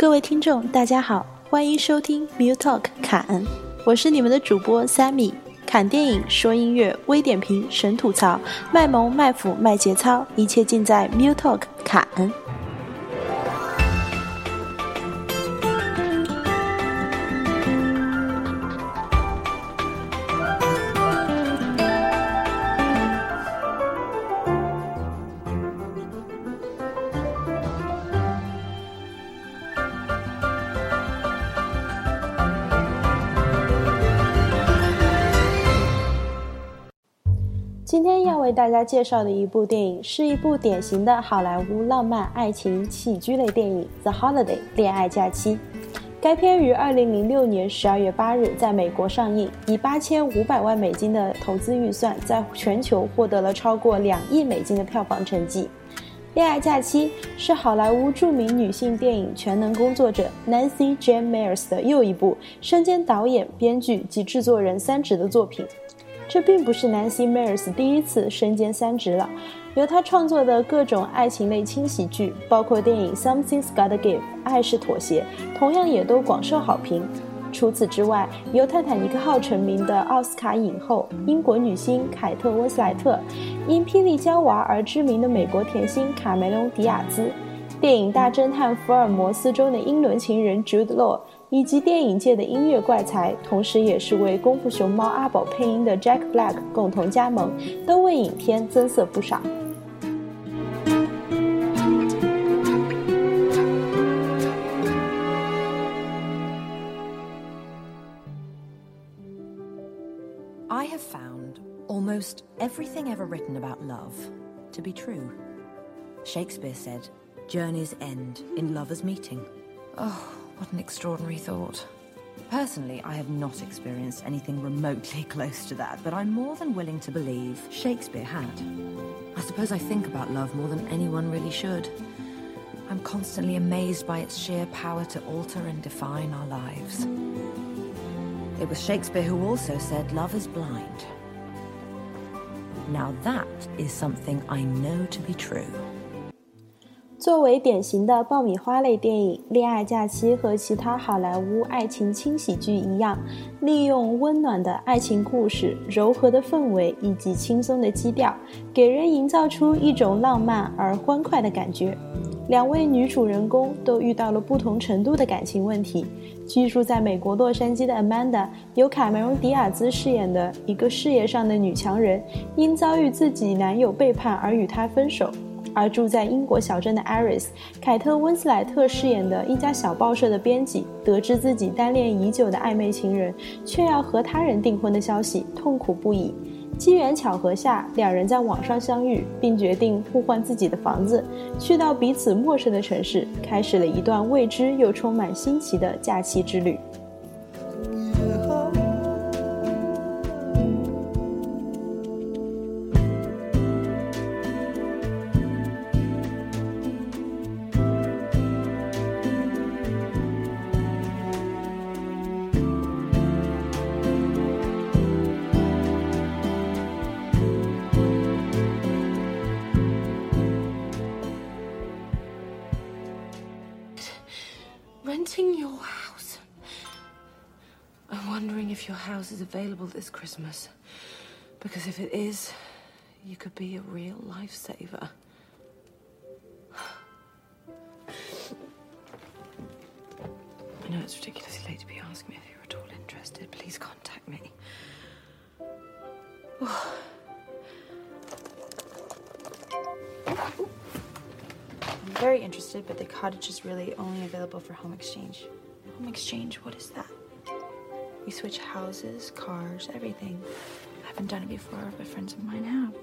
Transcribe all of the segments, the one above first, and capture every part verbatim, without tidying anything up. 各位听众大家好，欢迎收听 Mute Talk 侃，我是你们的主播 Sammy， 侃电影，说音乐，微点评，神吐槽，卖萌卖腐卖节操，一切尽在 Mute Talk 侃。今天要为大家介绍的一部电影是一部典型的好莱坞浪漫爱情喜剧类电影《The Holiday》恋爱假期。该片于二零零六年十二月八日在美国上映，以八千五百万美金的投资预算，在全球获得了超过两亿美金的票房成绩。恋爱假期是好莱坞著名女性电影全能工作者 Nancy Jane Myers 的又一部身兼导演、编剧及制作人三职的作品。这并不是 Nancy Myers 第一次身兼三职了，由她创作的各种爱情类轻喜剧，包括电影 Something's Gotta Give 爱是妥协，同样也都广受好评。除此之外，由泰坦尼克号成名的奥斯卡影后英国女星凯特温斯莱特，因霹雳娇娃而知名的美国甜心卡梅隆迪亚兹，电影大侦探福尔摩斯中的英伦情人 Jude Law，以及电影界的音乐怪才，同时也是为功夫熊猫阿宝配音的 Jack Black 共同加盟，都为影片增色不少。I have found almost everything ever written about love to be true. Shakespeare said, "Journeys end in lovers meeting." Oh.What an extraordinary thought. Personally, I have not experienced anything remotely close to that, but I'm more than willing to believe Shakespeare had. I suppose I think about love more than anyone really should. I'm constantly amazed by its sheer power to alter and define our lives. It was Shakespeare who also said, "Love is blind." Now that is something I know to be true.作为典型的爆米花类电影，《恋爱假期》和其他好莱坞爱情轻喜剧一样，利用温暖的爱情故事、柔和的氛围以及轻松的基调，给人营造出一种浪漫而欢快的感觉。两位女主人公都遇到了不同程度的感情问题。居住在美国洛杉矶的 Amanda， 由卡梅隆·迪亚兹饰演的一个事业上的女强人，因遭遇自己男友背叛而与他分手。而住在英国小镇的 Iris， 凯特温斯莱特饰演的一家小报社的编辑，得知自己单恋已久的暧昧情人却要和他人订婚的消息，痛苦不已。机缘巧合下，两人在网上相遇，并决定互换自己的房子，去到彼此陌生的城市，开始了一段未知又充满新奇的假期之旅。Renting your house. I'm wondering if your house is available this Christmas. Because if it is, you could be a real lifesaver. I know it's ridiculously late to be asking me if you're at all interested. Please contact me. Oh.Very interested, but the cottage is really only available for home exchange. Home exchange, what is that? We switch houses, cars, everything. I haven't done it before, but friends of mine have.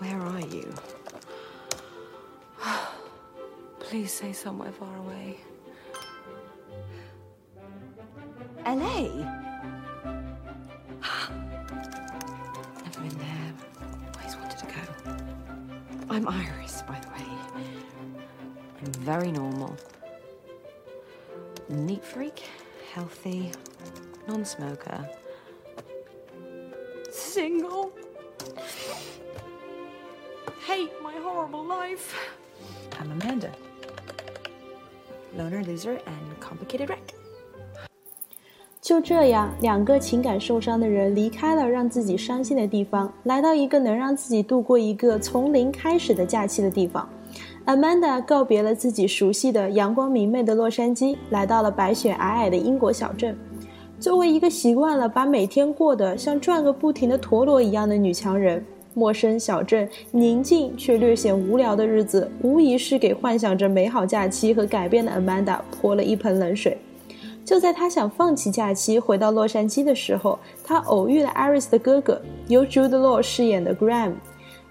Where are you? Please say somewhere far away. L A? Never been there. Always wanted to go. I'm Iris, by the way.Very normal. Neat freak, healthy, non-smoker, single. Hate my horrible life. I'm Amanda. Loner Loser and Complicated Wreck。 就这样，两个情感受伤的人离开了让自己伤心的地方，来到一个能让自己度过一个从零开始的假期的地方。 Amanda 告别了自己熟悉的阳光明媚的洛杉矶，来到了白雪皑皑的英国小镇。作为一个习惯了把每天过得像转个不停的陀螺一样的女强人，陌生小镇宁静却略显无聊的日子，无疑是给幻想着美好假期和改变的 Amanda 泼了一盆冷水。 就在他想放弃假期回到洛杉矶的时候，他偶遇了 Iris 的哥哥，由 Jude Law 饰演的 Graham，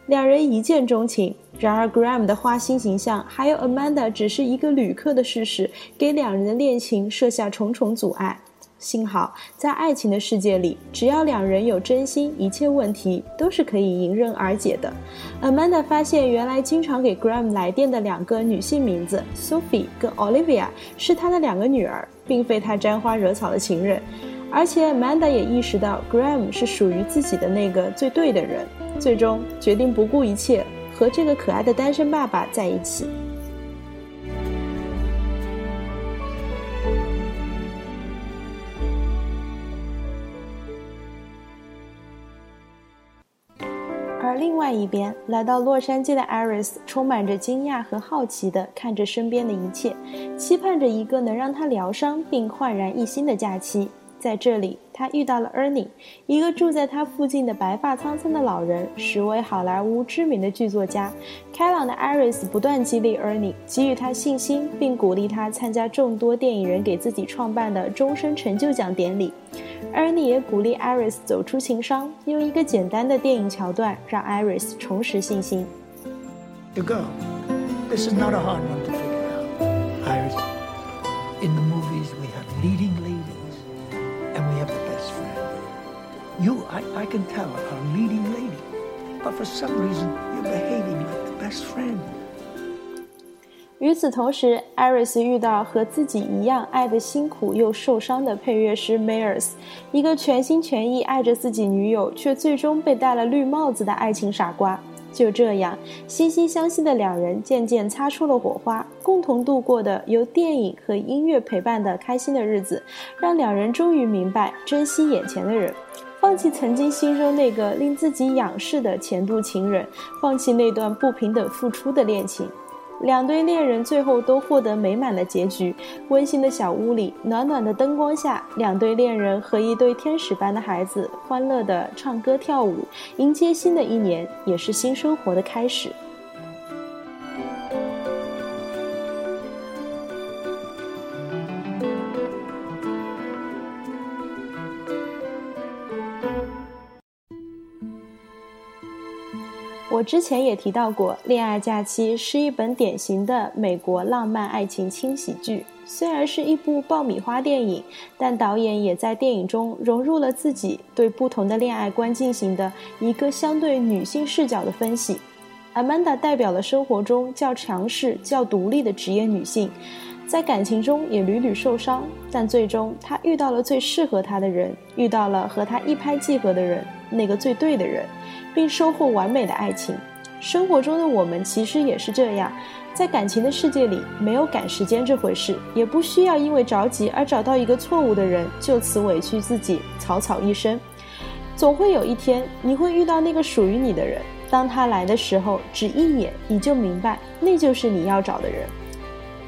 两人一见钟情。然而 Graham 的花心形象，还有 Amanda 只是一个旅客的事实，给两人的恋情设下重重阻碍。幸好，在爱情的世界里，只要两人有真心，一切问题都是可以迎刃而解的。Amanda 发现，原来经常给 Graham 来电的两个女性名字 Sophie 跟 Olivia 是她的两个女儿，并非她沾花惹草的情人。而且 Amanda 也意识到 Graham 是属于自己的那个最对的人，最终决定不顾一切和这个可爱的单身爸爸在一起。 而另外一边，来到洛杉矶的 Iris 充满着惊讶和好奇地看着身边的一切，期盼着一个能让她疗伤并焕然一新的假期。在这里，她遇到了 Ernie， 一个住在她附近的白发苍苍的老人，实为好莱坞知名的剧作家。开朗的 Iris 不断激励 Ernie， 给予他信心，并鼓励他参加众多电影人给自己创办的终身成就奖典礼。 Ernie 也鼓励 Iris 走出情伤，用一个简单的电影桥段让 Iris 重拾信心。The girl, this is not a hard one to figure out. Iris, in the movies we have leading ladies, and we have the best friend. You, I, I can tell, are a leading lady, but for some reason you're behaving like the best friend. 与此同时， Iris 遇到和自己一样爱得辛苦又受伤的配乐师 Myers， 一个全心全意爱着自己女友，却最终被戴了绿帽子的爱情傻瓜。就这样，惺惺相惜的两人渐渐擦出了火花，共同度过的由电影和音乐陪伴的开心的日子，让两人终于明白珍惜眼前的人。 放弃曾经心中那个令自己仰视的前度情人，放弃那段不平等付出的恋情。 两对恋人最后都获得美满的结局。温馨的小屋里，暖暖的灯光下，两对恋人和一对天使般的孩子欢乐地唱歌跳舞，迎接新的一年，也是新生活的开始。 我之前也提到过，《恋爱假期》是一本典型的美国浪漫爱情轻喜剧。虽然是一部爆米花电影，但导演也在电影中融入了自己对不同的恋爱观进行的一个相对女性视角的分析。Amanda 代表了生活中较强势、较独立的职业女性，在感情中也屡屡受伤，但最终她遇到了最适合她的人，遇到了和她一拍即合的人，那个最对的人。 并收获完美的爱情。生活中的我们其实也是这样，在感情的世界里，没有赶时间这回事，也不需要因为着急而找到一个错误的人，就此委屈自己，草草一生。总会有一天，你会遇到那个属于你的人。当他来的时候，只一眼你就明白，那就是你要找的人。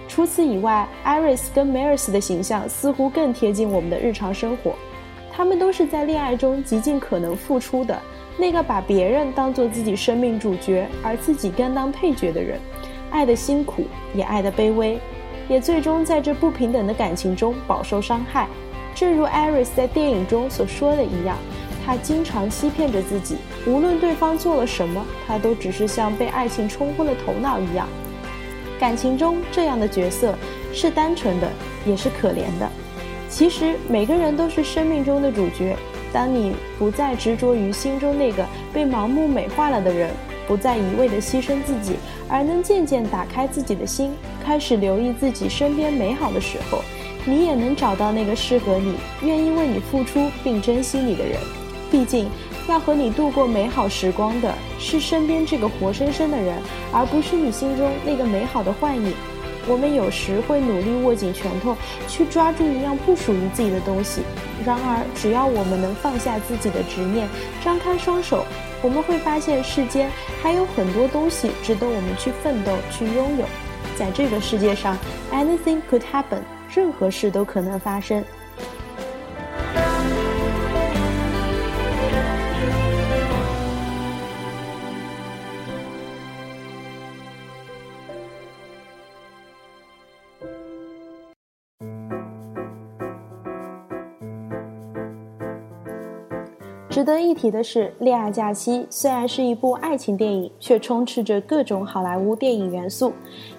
除此以外 ，Iris 跟 Myers 的形象似乎更贴近我们的日常生活。他们都是在恋爱中极尽可能付出的。 那个把别人当作自己生命主角，而自己甘当配角的人，爱的辛苦，也爱的卑微，也最终在这不平等的感情中饱受伤害。正如 Iris 在电影中所说的一样，她经常欺骗着自己，无论对方做了什么，她都只是像被爱情冲昏了头脑一样。感情中这样的角色是单纯的，也是可怜的。其实每个人都是生命中的主角。 当你不再执着于心中那个被盲目美化了的人，不再一味地牺牲自己，而能渐渐打开自己的心，开始留意自己身边美好的时候，你也能找到那个适合你、愿意为你付出并珍惜你的人。毕竟，要和你度过美好时光的是身边这个活生生的人，而不是你心中那个美好的幻影。我们有时会努力握紧拳头，去抓住一样不属于自己的东西。然而，只要我们能放下自己的执念，张开双手，我们会发现世间还有很多东西值得我们去奋斗、去拥有。在这个世界上 ，anything could happen， 任何事都可能发生。值得一提的是，《恋爱假期》虽然是一部爱情电影，却充斥着各种好莱坞电影元素。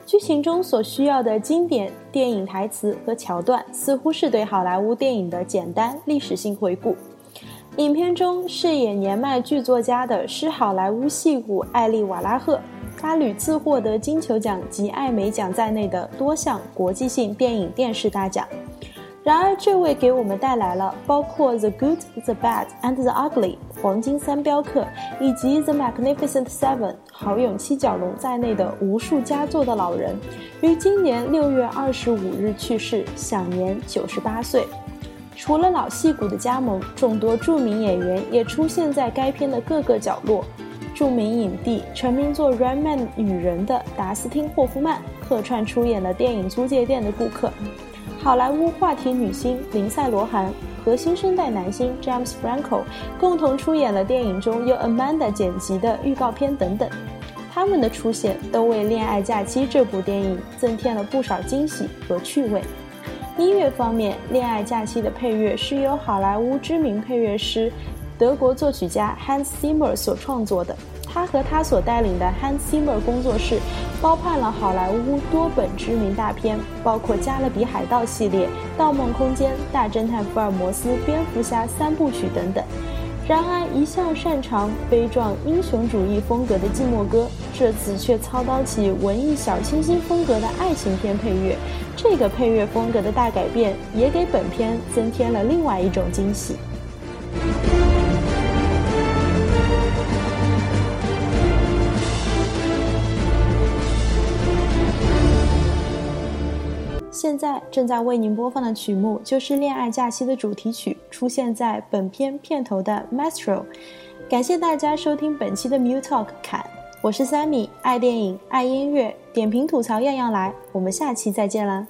剧情中所需要的经典电影台词和桥段，似乎是对好莱坞电影的简单历史性回顾。影片中饰演年迈剧作家的是好莱坞戏骨艾利瓦拉赫，他屡次获得金球奖及艾美奖在内的多项国际性电影电视大奖。然而，这位给我们带来了包括 The Good, The Bad and The Ugly 黄金三镖客以及 The Magnificent Seven 好勇七角龙在内的无数佳作的老人，于今年六月二十五日去世，享年九十八岁。除了老戏骨的加盟，众多著名演员也出现在该片的各个角落。著名影帝、成名作《Rain Man》女人的达斯汀·霍夫曼客串出演了电影《租借店的顾客》。好莱坞话题女星林赛·罗韩和新生代男星 James Franco 共同出演了电影中由 Amanda 剪辑的预告片等等，他们的出现都为《恋爱假期》这部电影增添了不少惊喜和趣味。音乐方面，《恋爱假期》的配乐是由好莱坞知名配乐师、德国作曲家 Hans Zimmer 所创作的。他和他所带领的 Hans Zimmer 工作室包办了好莱坞多本知名大片，包括《加勒比海盗》系列、《盗梦空间》、《大侦探福尔摩斯》、《蝙蝠侠》三部曲等等。然而，一向擅长悲壮英雄主义风格的寂寞哥，这次却操刀起文艺小清新风格的爱情片配乐。这个配乐风格的大改变，也给本片增添了另外一种惊喜。现在正在为您播放的曲目就是《恋爱假期》的主题曲，出现在本片片头的 Maestro。 感谢大家收听本期的 Mute Talk 侃，我是 Sammy， 爱电影爱音乐，点评吐槽样样来，我们下期再见啦。